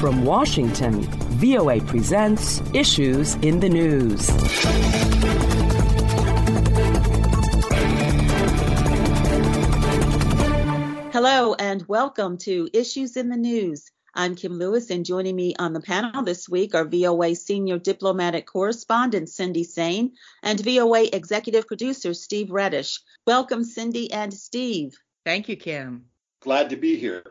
From Washington, VOA presents Issues in the News. Hello and welcome to Issues in the News. I'm Kim Lewis, and joining me on the panel this week are VOA Senior Diplomatic Correspondent Cindy Sain and VOA Executive Producer Steve Reddish. Welcome, Cindy and Steve. Thank you, Kim. Glad to be here.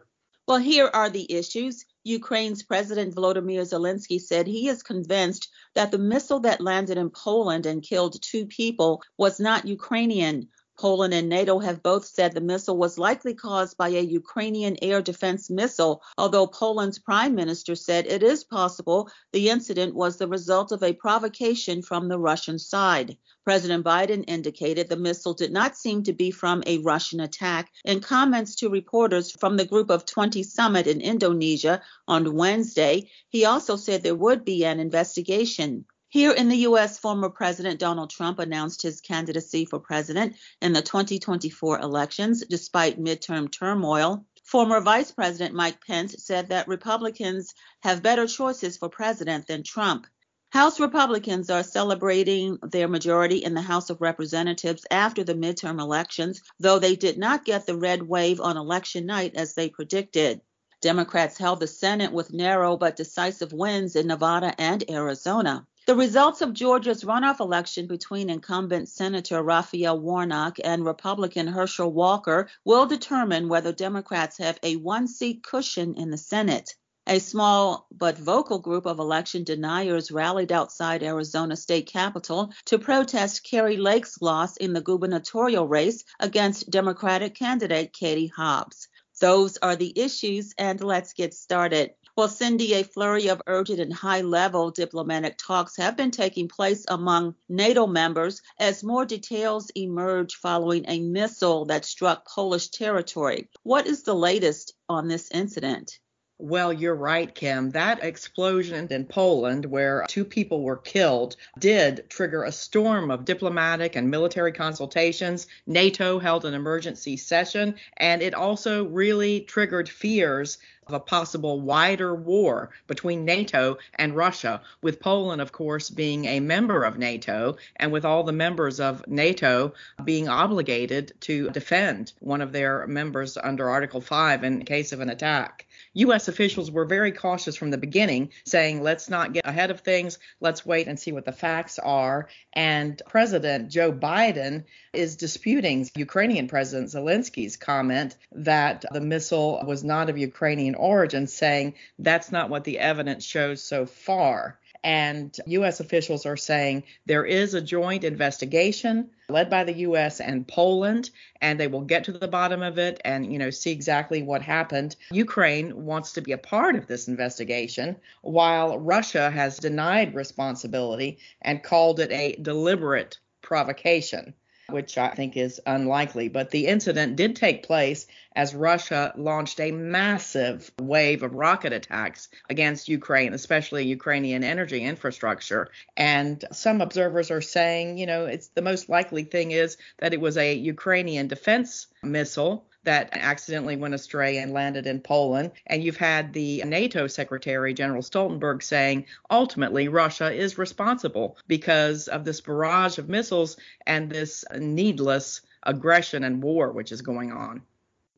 Well, here are the issues. Ukraine's President Volodymyr Zelensky said he is convinced that the missile that landed in Poland and killed two people was not Ukrainian. Poland and NATO have both said the missile was likely caused by a Ukrainian air defense missile, although Poland's prime minister said it is possible the incident was the result of a provocation from the Russian side. President Biden indicated the missile did not seem to be from a Russian attack in comments to reporters from the Group of 20 summit in Indonesia on Wednesday. He also said there would be an investigation. Here in the U.S., former President Donald Trump announced his candidacy for president in the 2024 elections, despite midterm turmoil. Former Vice President Mike Pence said that Republicans have better choices for president than Trump. House Republicans are celebrating their majority in the House of Representatives after the midterm elections, though they did not get the red wave on election night as they predicted. Democrats held the Senate with narrow but decisive wins in Nevada and Arizona. The results of Georgia's runoff election between incumbent Senator Raphael Warnock and Republican Herschel Walker will determine whether Democrats have a one-seat cushion in the Senate. A small but vocal group of election deniers rallied outside Arizona state capitol to protest Kari Lake's loss in the gubernatorial race against Democratic candidate Katie Hobbs. Those are the issues, and let's get started. Well, Cindy, a flurry of urgent and high-level diplomatic talks have been taking place among NATO members as more details emerge following a missile that struck Polish territory. What is the latest on this incident? Well, you're right, Kim. That explosion in Poland, where two people were killed, did trigger a storm of diplomatic and military consultations. NATO held an emergency session, and it also really triggered fears of a possible wider war between NATO and Russia, with Poland, of course, being a member of NATO and with all the members of NATO being obligated to defend one of their members under Article 5 in case of an attack. U.S. officials were very cautious from the beginning, saying, let's not get ahead of things. Let's wait and see what the facts are. And President Joe Biden is disputing Ukrainian President Zelensky's comment that the missile was not of Ukrainian origin, saying that's not what the evidence shows so far. And U.S. officials are saying there is a joint investigation led by the U.S. and Poland, and they will get to the bottom of it and, see exactly what happened. Ukraine wants to be a part of this investigation, while Russia has denied responsibility and called it a deliberate provocation, which I think is unlikely. But the incident did take place as Russia launched a massive wave of rocket attacks against Ukraine, especially Ukrainian energy infrastructure. And some observers are saying, it's the most likely thing is that it was a Ukrainian defense missile that accidentally went astray and landed in Poland. And you've had the NATO Secretary General Stoltenberg saying, ultimately, Russia is responsible because of this barrage of missiles and this needless aggression and war which is going on.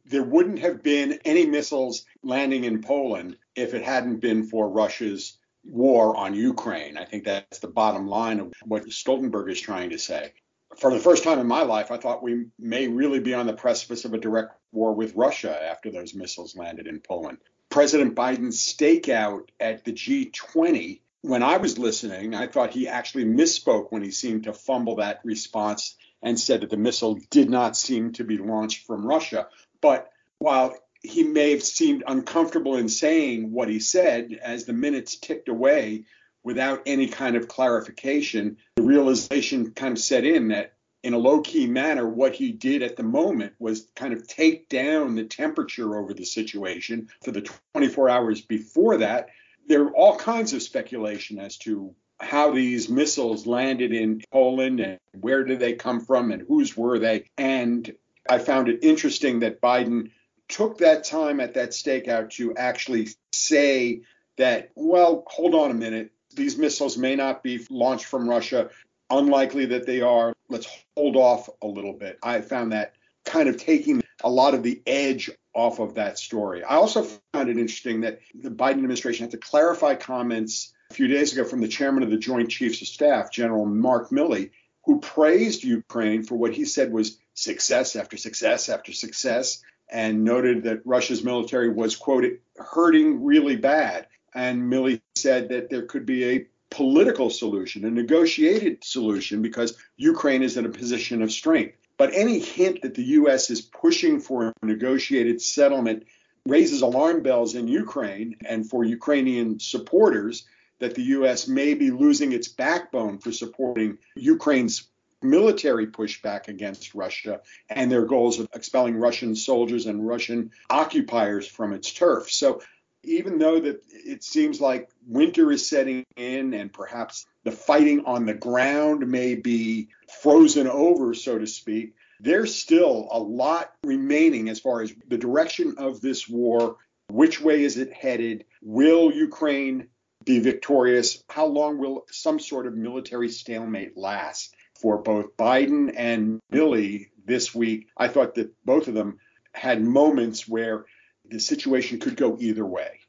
There wouldn't have been any missiles landing in Poland if it hadn't been for Russia's war on Ukraine. I think that's the bottom line of what Stoltenberg is trying to say. For the first time in my life, I thought we may really be on the precipice of a direct war with Russia after those missiles landed in Poland. President Biden's stakeout at the G20, when I was listening, I thought he actually misspoke when he seemed to fumble that response and said that the missile did not seem to be launched from Russia. But while he may have seemed uncomfortable in saying what he said, as the minutes ticked away, without any kind of clarification, the realization kind of set in that in a low-key manner, what he did at the moment was kind of take down the temperature over the situation. For the 24 hours before that, there were all kinds of speculation as to how these missiles landed in Poland and where did they come from and whose were they. And I found it interesting that Biden took that time at that stakeout to actually say that, well, hold on a minute. These missiles may not be launched from Russia. Unlikely that they are. Let's hold off a little bit. I found that kind of taking a lot of the edge off of that story. I also found it interesting that the Biden administration had to clarify comments a few days ago from the chairman of the Joint Chiefs of Staff, General Mark Milley, who praised Ukraine for what he said was success after success after success, and noted that Russia's military was, quote, hurting really bad. And Milley said that there could be a political solution, a negotiated solution, because Ukraine is in a position of strength. But any hint that the U.S. is pushing for a negotiated settlement raises alarm bells in Ukraine and for Ukrainian supporters that the U.S. may be losing its backbone for supporting Ukraine's military pushback against Russia and their goals of expelling Russian soldiers and Russian occupiers from its turf. So even though that it seems like winter is setting in and perhaps the fighting on the ground may be frozen over, so to speak, there's still a lot remaining as far as the direction of this war. Which way is it headed? Will Ukraine be victorious? How long will some sort of military stalemate last? For both Biden and Milley this week, I thought that both of them had moments where the situation could go either way.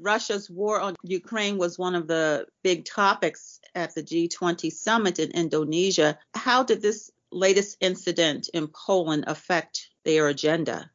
Russia's war on Ukraine was one of the big topics at the G20 summit in Indonesia. How did this latest incident in Poland affect their agenda?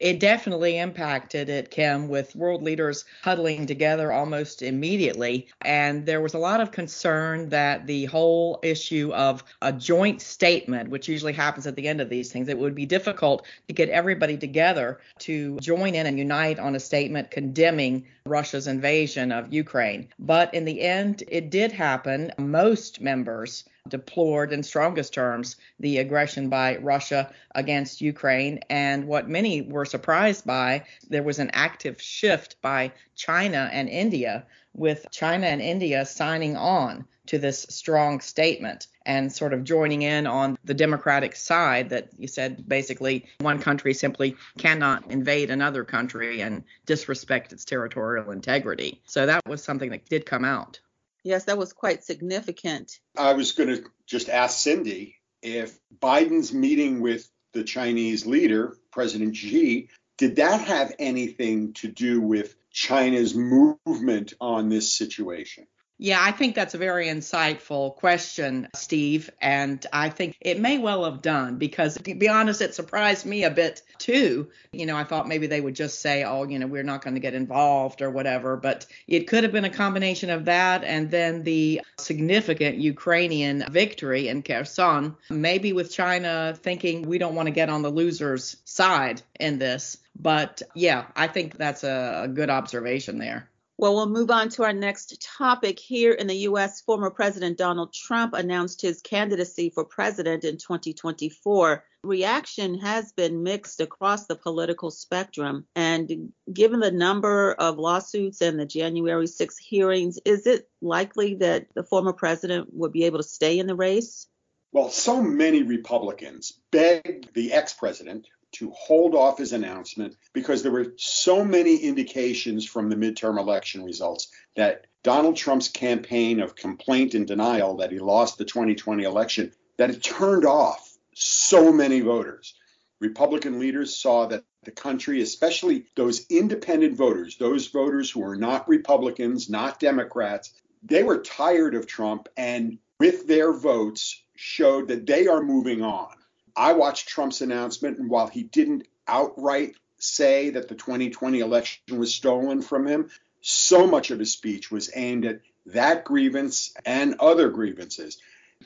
It definitely impacted it, Kim, with world leaders huddling together almost immediately. And there was a lot of concern that the whole issue of a joint statement, which usually happens at the end of these things, it would be difficult to get everybody together to join in and unite on a statement condemning Russia's invasion of Ukraine. But in the end, it did happen. Most members deplored in strongest terms the aggression by Russia against Ukraine. And what many were surprised by, there was an active shift by China and India, with China and India signing on to this strong statement and sort of joining in on the Democratic side that you said basically one country simply cannot invade another country and disrespect its territorial integrity. So that was something that did come out. Yes, that was quite significant. I was going to just ask Cindy if Biden's meeting with the Chinese leader, President Xi, did that have anything to do with China's movement on this situation? Yeah, I think that's a very insightful question, Steve, and I think it may well have done, because to be honest, it surprised me a bit too. You know, I thought maybe they would just say, oh, you know, we're not going to get involved or whatever, but it could have been a combination of that and then the significant Ukrainian victory in Kherson, maybe with China thinking we don't want to get on the loser's side in this. But yeah, I think that's a good observation there. Well, we'll move on to our next topic. Here in the U.S., former President Donald Trump announced his candidacy for president in 2024. Reaction has been mixed across the political spectrum. And given the number of lawsuits and the January 6 hearings, is it likely that the former president would be able to stay in the race? Well, so many Republicans begged the ex-president to hold off his announcement because there were so many indications from the midterm election results that Donald Trump's campaign of complaint and denial that he lost the 2020 election, that it turned off so many voters. Republican leaders saw that the country, especially those independent voters, those voters who are not Republicans, not Democrats, they were tired of Trump and with their votes showed that they are moving on. I watched Trump's announcement, and while he didn't outright say that the 2020 election was stolen from him, so much of his speech was aimed at that grievance and other grievances.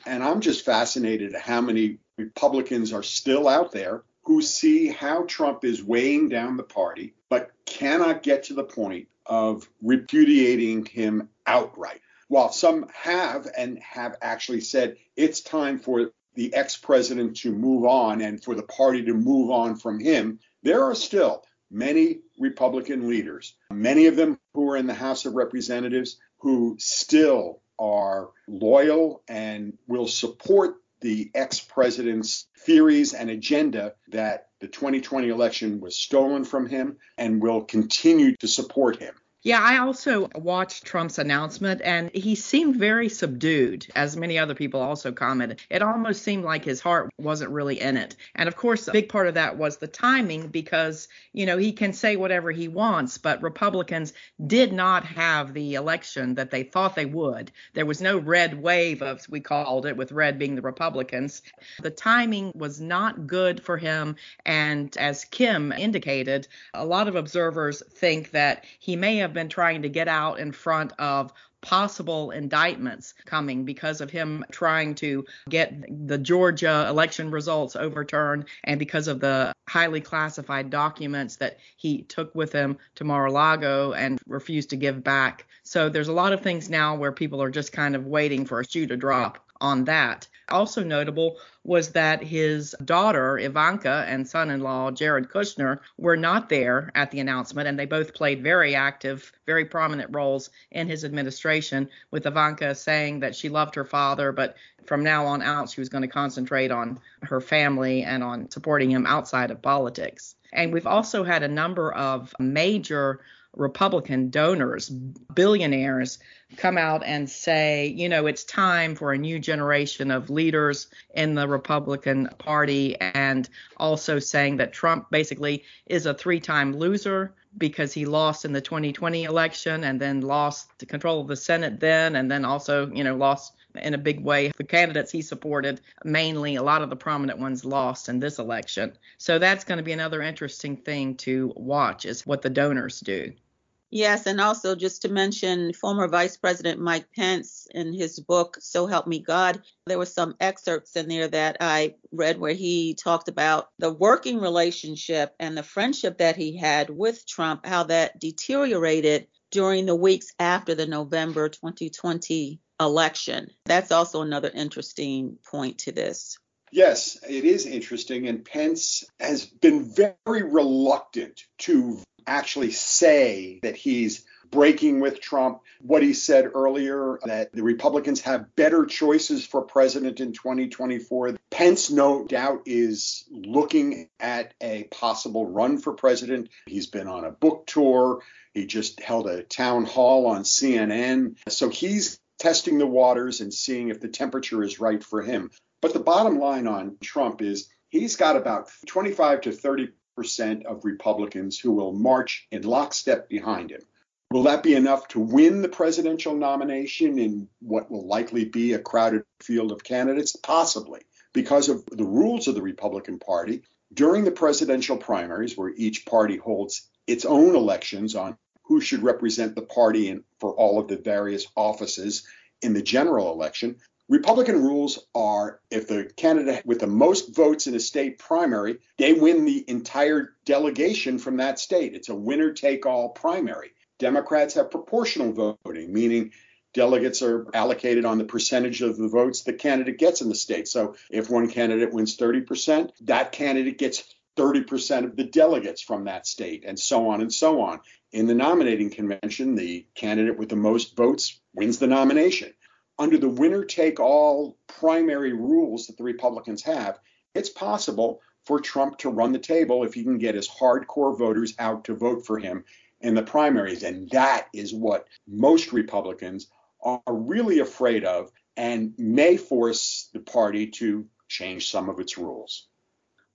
And I'm just fascinated at how many Republicans are still out there who see how Trump is weighing down the party, but cannot get to the point of repudiating him outright. While some have and have actually said it's time for the ex-president to move on and for the party to move on from him, there are still many Republican leaders, many of them who are in the House of Representatives, who still are loyal and will support the ex-president's theories and agenda that the 2020 election was stolen from him and will continue to support him. Yeah, I also watched Trump's announcement, and he seemed very subdued, as many other people also commented. It almost seemed like his heart wasn't really in it. And of course, a big part of that was the timing because, you know, he can say whatever he wants, but Republicans did not have the election that they thought they would. There was no red wave of, we called it, with red being the Republicans. The timing was not good for him. And as Kim indicated, a lot of observers think that he may have been trying to get out in front of possible indictments coming because of him trying to get the Georgia election results overturned and because of the highly classified documents that he took with him to Mar-a-Lago and refused to give back. So there's a lot of things now where people are just kind of waiting for a shoe to drop on that. Also notable was that his daughter, Ivanka, and son-in-law, Jared Kushner, were not there at the announcement, and they both played very active, very prominent roles in his administration, with Ivanka saying that she loved her father, but from now on out, she was going to concentrate on her family and on supporting him outside of politics. And we've also had a number of major Republican donors, billionaires, come out and say, you know, it's time for a new generation of leaders in the Republican Party, and also saying that Trump basically is a three-time loser because he lost in the 2020 election and then lost the control of the Senate then, and then also, you know, lost in a big way. The candidates he supported, mainly a lot of the prominent ones, lost in this election. So that's going to be another interesting thing to watch, is what the donors do. Yes, and also just to mention former Vice President Mike Pence in his book, So Help Me God, there were some excerpts in there that I read where he talked about the working relationship and the friendship that he had with Trump, how that deteriorated during the weeks after the November 2020 election. That's also another interesting point to this. Yes, it is interesting. And Pence has been very reluctant to actually say that he's breaking with Trump. What he said earlier, that the Republicans have better choices for president in 2024. Pence, no doubt, is looking at a possible run for president. He's been on a book tour. He just held a town hall on CNN. So he's testing the waters and seeing if the temperature is right for him. But the bottom line on Trump is he's got about 25% to 30% of Republicans who will march in lockstep behind him. Will that be enough to win the presidential nomination in what will likely be a crowded field of candidates? Possibly, because of the rules of the Republican Party. During the presidential primaries, where each party holds its own elections on who should represent the party and for all of the various offices in the general election, Republican rules are if the candidate with the most votes in a state primary, they win the entire delegation from that state. It's a winner-take-all primary. Democrats have proportional voting, meaning delegates are allocated on the percentage of the votes the candidate gets in the state. So if one candidate wins 30%, that candidate gets 30% of the delegates from that state, and so on and so on. In the nominating convention, the candidate with the most votes wins the nomination. Under the winner-take-all primary rules that the Republicans have, it's possible for Trump to run the table if he can get his hardcore voters out to vote for him in the primaries. And that is what most Republicans are really afraid of and may force the party to change some of its rules.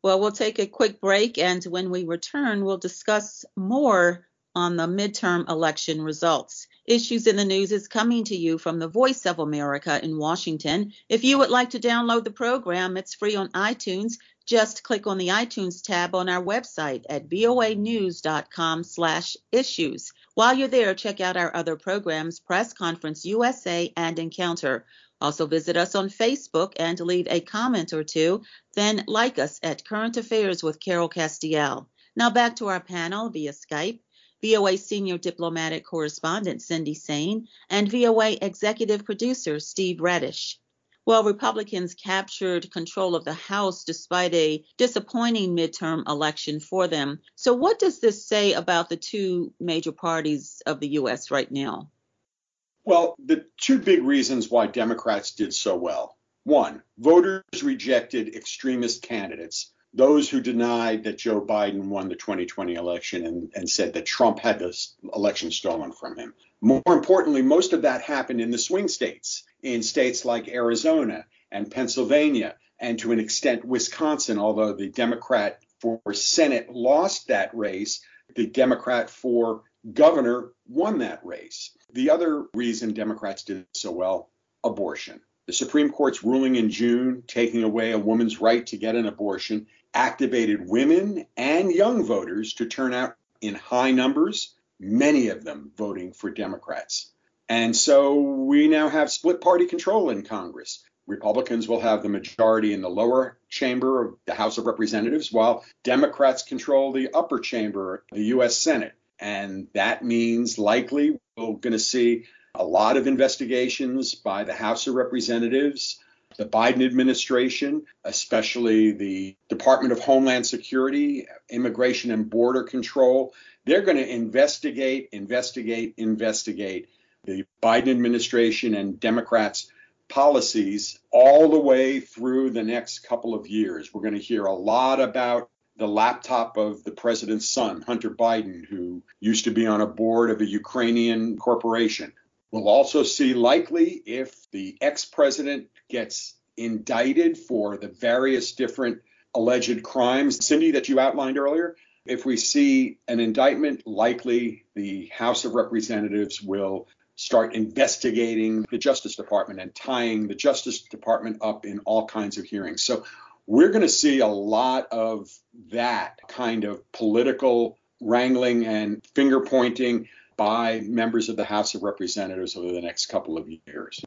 Well, we'll take a quick break, and when we return, we'll discuss more on the midterm election results. Issues in the News is coming to you from the Voice of America in Washington. If you would like to download the program, it's free on iTunes. Just click on the iTunes tab on our website at voanews.com/issues. While you're there, check out our other programs, Press Conference USA and Encounter. Also visit us on Facebook and leave a comment or two, then like us at Current Affairs with Carol Castiel. Now back to our panel via Skype. VOA Senior Diplomatic Correspondent Cindy Sain and VOA Executive Producer Steve Reddish. Well, Republicans captured control of the House despite a disappointing midterm election for them. So what does this say about the two major parties of the U.S. right now? Well, the two big reasons why Democrats did so well. One, voters rejected extremist candidates those who denied that Joe Biden won the 2020 election and said that Trump had this election stolen from him. More importantly, most of that happened in the swing states, in states like Arizona and Pennsylvania, and to an extent Wisconsin, although the Democrat for Senate lost that race, the Democrat for governor won that race. The other reason Democrats did so well, abortion. The Supreme Court's ruling in June, taking away a woman's right to get an abortion, activated women and young voters to turn out in high numbers, many of them voting for Democrats. And so we now have split party control in Congress. Republicans will have the majority in the lower chamber of the House of Representatives, while Democrats control the upper chamber, the U.S. Senate. And that means likely we're going to see a lot of investigations by the House of Representatives, the Biden administration, especially the Department of Homeland Security, Immigration and Border Control. They're going to investigate the Biden administration and Democrats' policies all the way through the next couple of years. We're going to hear a lot about the laptop of the president's son, Hunter Biden, who used to be on a board of a Ukrainian corporation. We'll also see likely if the ex-president gets indicted for the various different alleged crimes, Cindy, that you outlined earlier. If we see an indictment, likely the House of Representatives will start investigating the Justice Department and tying the Justice Department up in all kinds of hearings. So we're going to see a lot of that kind of political wrangling and finger pointing by members of the House of Representatives over the next couple of years.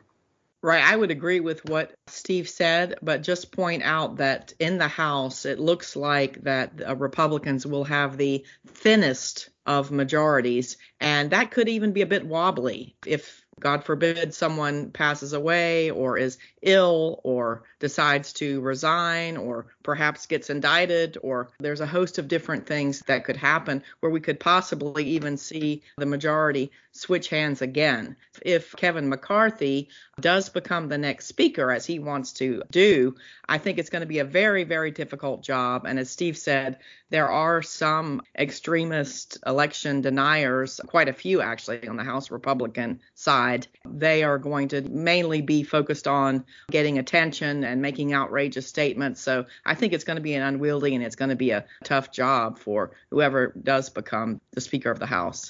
Right. I would agree with what Steve said, but just point out that in the House, it looks like that Republicans will have the thinnest of majorities, and that could even be a bit wobbly if, God forbid, someone passes away or is ill or decides to resign or perhaps gets indicted, or there's a host of different things that could happen where we could possibly even see the majority switch hands again. If Kevin McCarthy does become the next speaker, as he wants to do, I think it's going to be a very, very difficult job. And as Steve said, there are some extremist election deniers, quite a few actually on the House Republican side. They are going to mainly be focused on getting attention and making outrageous statements. So I think it's going to be an unwieldy and it's going to be a tough job for whoever does become the Speaker of the House.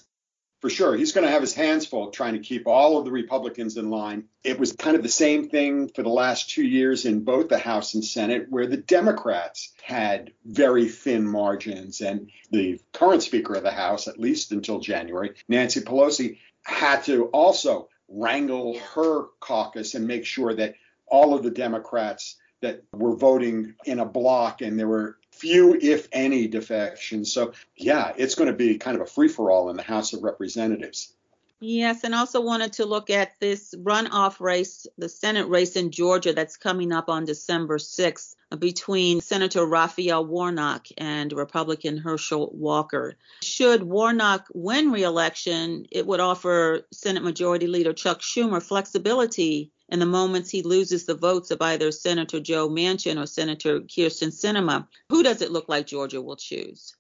For sure. He's going to have his hands full trying to keep all of the Republicans in line. It was kind of the same thing for the last 2 years in both the House and Senate, where the Democrats had very thin margins. And the current Speaker of the House, at least until January, Nancy Pelosi, had to also wrangle her caucus and make sure that all of the Democrats that were voting in a block, and there were few, if any, defections. So, yeah, it's going to be kind of a free-for-all in the House of Representatives. Yes, and also wanted to look at this runoff race, the Senate race in Georgia that's coming up on December 6th between Senator Raphael Warnock and Republican Herschel Walker. Should Warnock win re-election, it would offer Senate Majority Leader Chuck Schumer flexibility in the moments he loses the votes of either Senator Joe Manchin or Senator Kyrsten Sinema. Who does it look like Georgia will choose?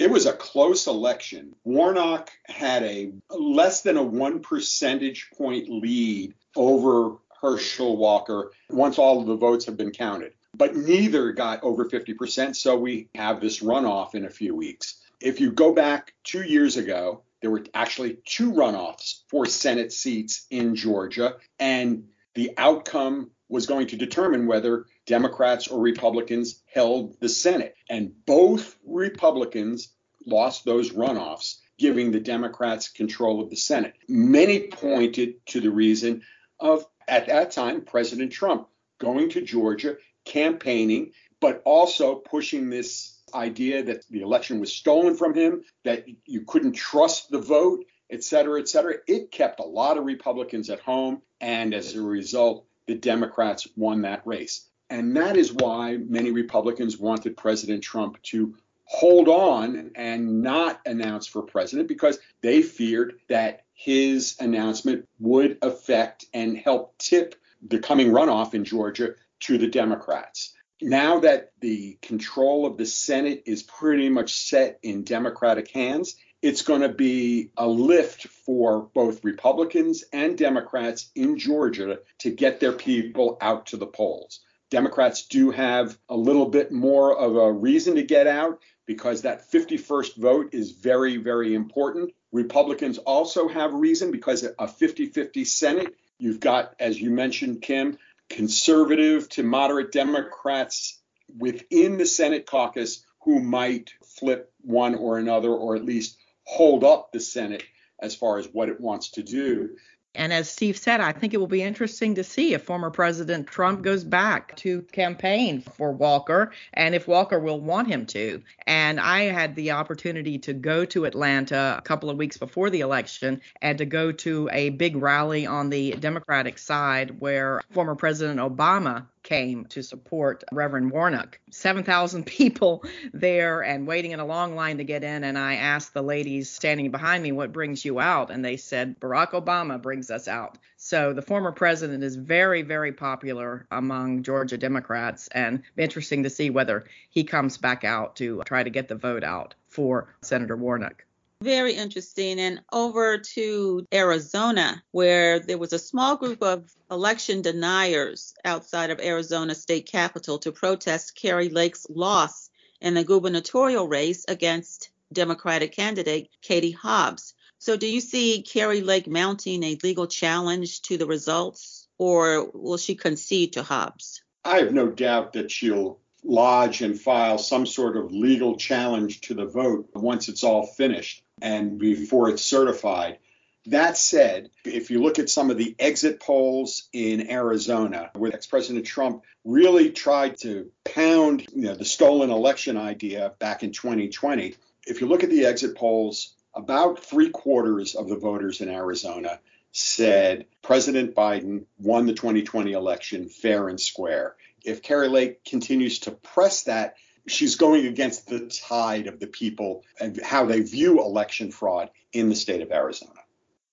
It was a close election. Warnock had a less than a 1 percentage point lead over Herschel Walker once all of the votes have been counted. But neither got over 50%, so we have this runoff in a few weeks. If you go back 2 years ago, there were actually two runoffs for Senate seats in Georgia, and the outcome was going to determine whether Democrats or Republicans held the Senate. And both Republicans lost those runoffs, giving the Democrats control of the Senate. Many pointed to the reason of, at that time, President Trump going to Georgia, campaigning, but also pushing this idea that the election was stolen from him, that you couldn't trust the vote, et cetera, et cetera. It kept a lot of Republicans at home, and as a result, the Democrats won that race. And that is why many Republicans wanted President Trump to hold on and not announce for president, because they feared that his announcement would affect and help tip the coming runoff in Georgia to the Democrats. now that the control of the Senate is pretty much set in Democratic hands, it's going to be a lift for both Republicans and Democrats in Georgia to get their people out to the polls. Democrats do have a little bit more of a reason to get out because that 51st vote is very, very important. Republicans also have reason because a 50-50 Senate, you've got, as you mentioned, Kim, conservative to moderate Democrats within the Senate caucus who might flip one or another, or at least hold up the Senate as far as what it wants to do. And as Steve said, I think it will be interesting to see if former President Trump goes back to campaign for Walker and if Walker will want him to. And I had the opportunity to go to Atlanta a couple of weeks before the election and to go to a big rally on the Democratic side where former President Obama came to support Reverend Warnock. 7,000 people there and waiting in a long line to get in. And I asked the ladies standing behind me, what brings you out? And they said, Barack Obama brings us out. So the former president is very, very popular among Georgia Democrats, and interesting to see whether he comes back out to try to get the vote out for Senator Warnock. Very interesting. And over to Arizona, where there was a small group of election deniers outside of Arizona state capitol to protest Kari Lake's loss in the gubernatorial race against Democratic candidate Katie Hobbs. So do you see Kari Lake mounting a legal challenge to the results, or will she concede to Hobbs? I have no doubt that she'll lodge and file some sort of legal challenge to the vote once it's all finished and before it's certified. That said, if you look at some of the exit polls in Arizona, where ex-President Trump really tried to pound, the stolen election idea back in 2020, if you look at the exit polls, about 3/4 of the voters in Arizona said President Biden won the 2020 election fair and square. If Kari Lake continues to press that, she's going against the tide of the people and how they view election fraud in the state of Arizona.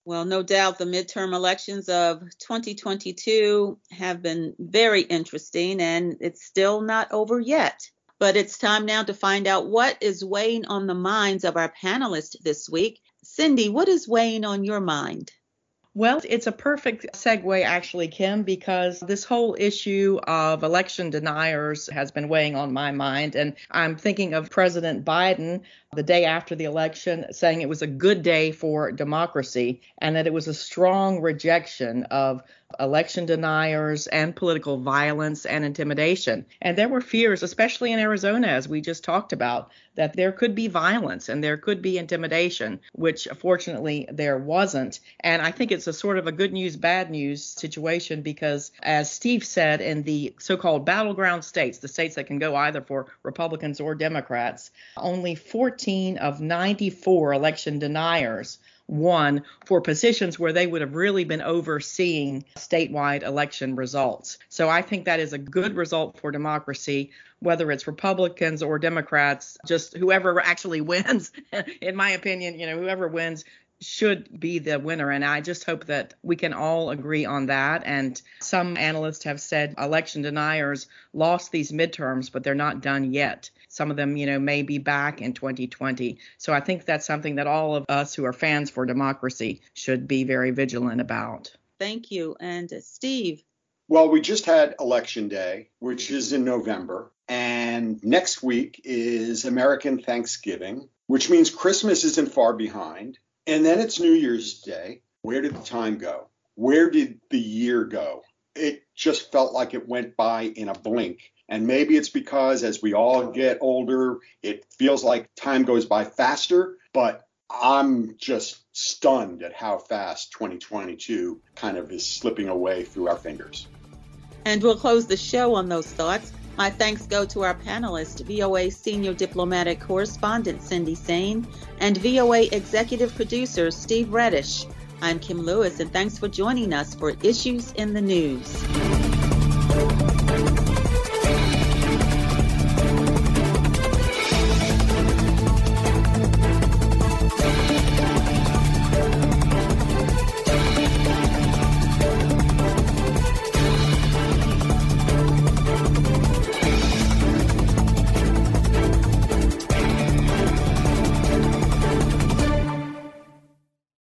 Well, no doubt the midterm elections of 2022 have been very interesting, and it's still not over yet. But it's time now to find out what is weighing on the minds of our panelists this week. Cindy, what is weighing on your mind? Well, it's a perfect segue, actually, Kim, because this whole issue of election deniers has been weighing on my mind. And I'm thinking of President Biden the day after the election saying it was a good day for democracy and that it was a strong rejection of election deniers and political violence and intimidation. And there were fears, especially in Arizona, as we just talked about, that there could be violence and there could be intimidation, which fortunately there wasn't. And I think it's a sort of a good news, bad news situation because, as Steve said, in the so-called battleground states, the states that can go either for Republicans or Democrats, only 14 of 94 election deniers won for positions where they would have really been overseeing statewide election results. So I think that is a good result for democracy, whether it's Republicans or Democrats, just whoever actually wins, in my opinion, whoever wins should be the winner. And I just hope that we can all agree on that. And some analysts have said election deniers lost these midterms, but they're not done yet. Some of them, may be back in 2020. So I think that's something that all of us who are fans for democracy should be very vigilant about. Thank you. And Steve? Well, we just had Election Day, which is in November. And next week is American Thanksgiving, which means Christmas isn't far behind. And then it's New Year's Day. Where did the time go? Where did the year go? It just felt like it went by in a blink. And maybe it's because as we all get older, it feels like time goes by faster. But I'm just stunned at how fast 2022 kind of is slipping away through our fingers. And we'll close the show on those thoughts. My thanks go to our panelists, VOA Senior Diplomatic Correspondent Cindy Sain and VOA Executive Producer Steve Reddish. I'm Kim Lewis, and thanks for joining us for Issues in the News.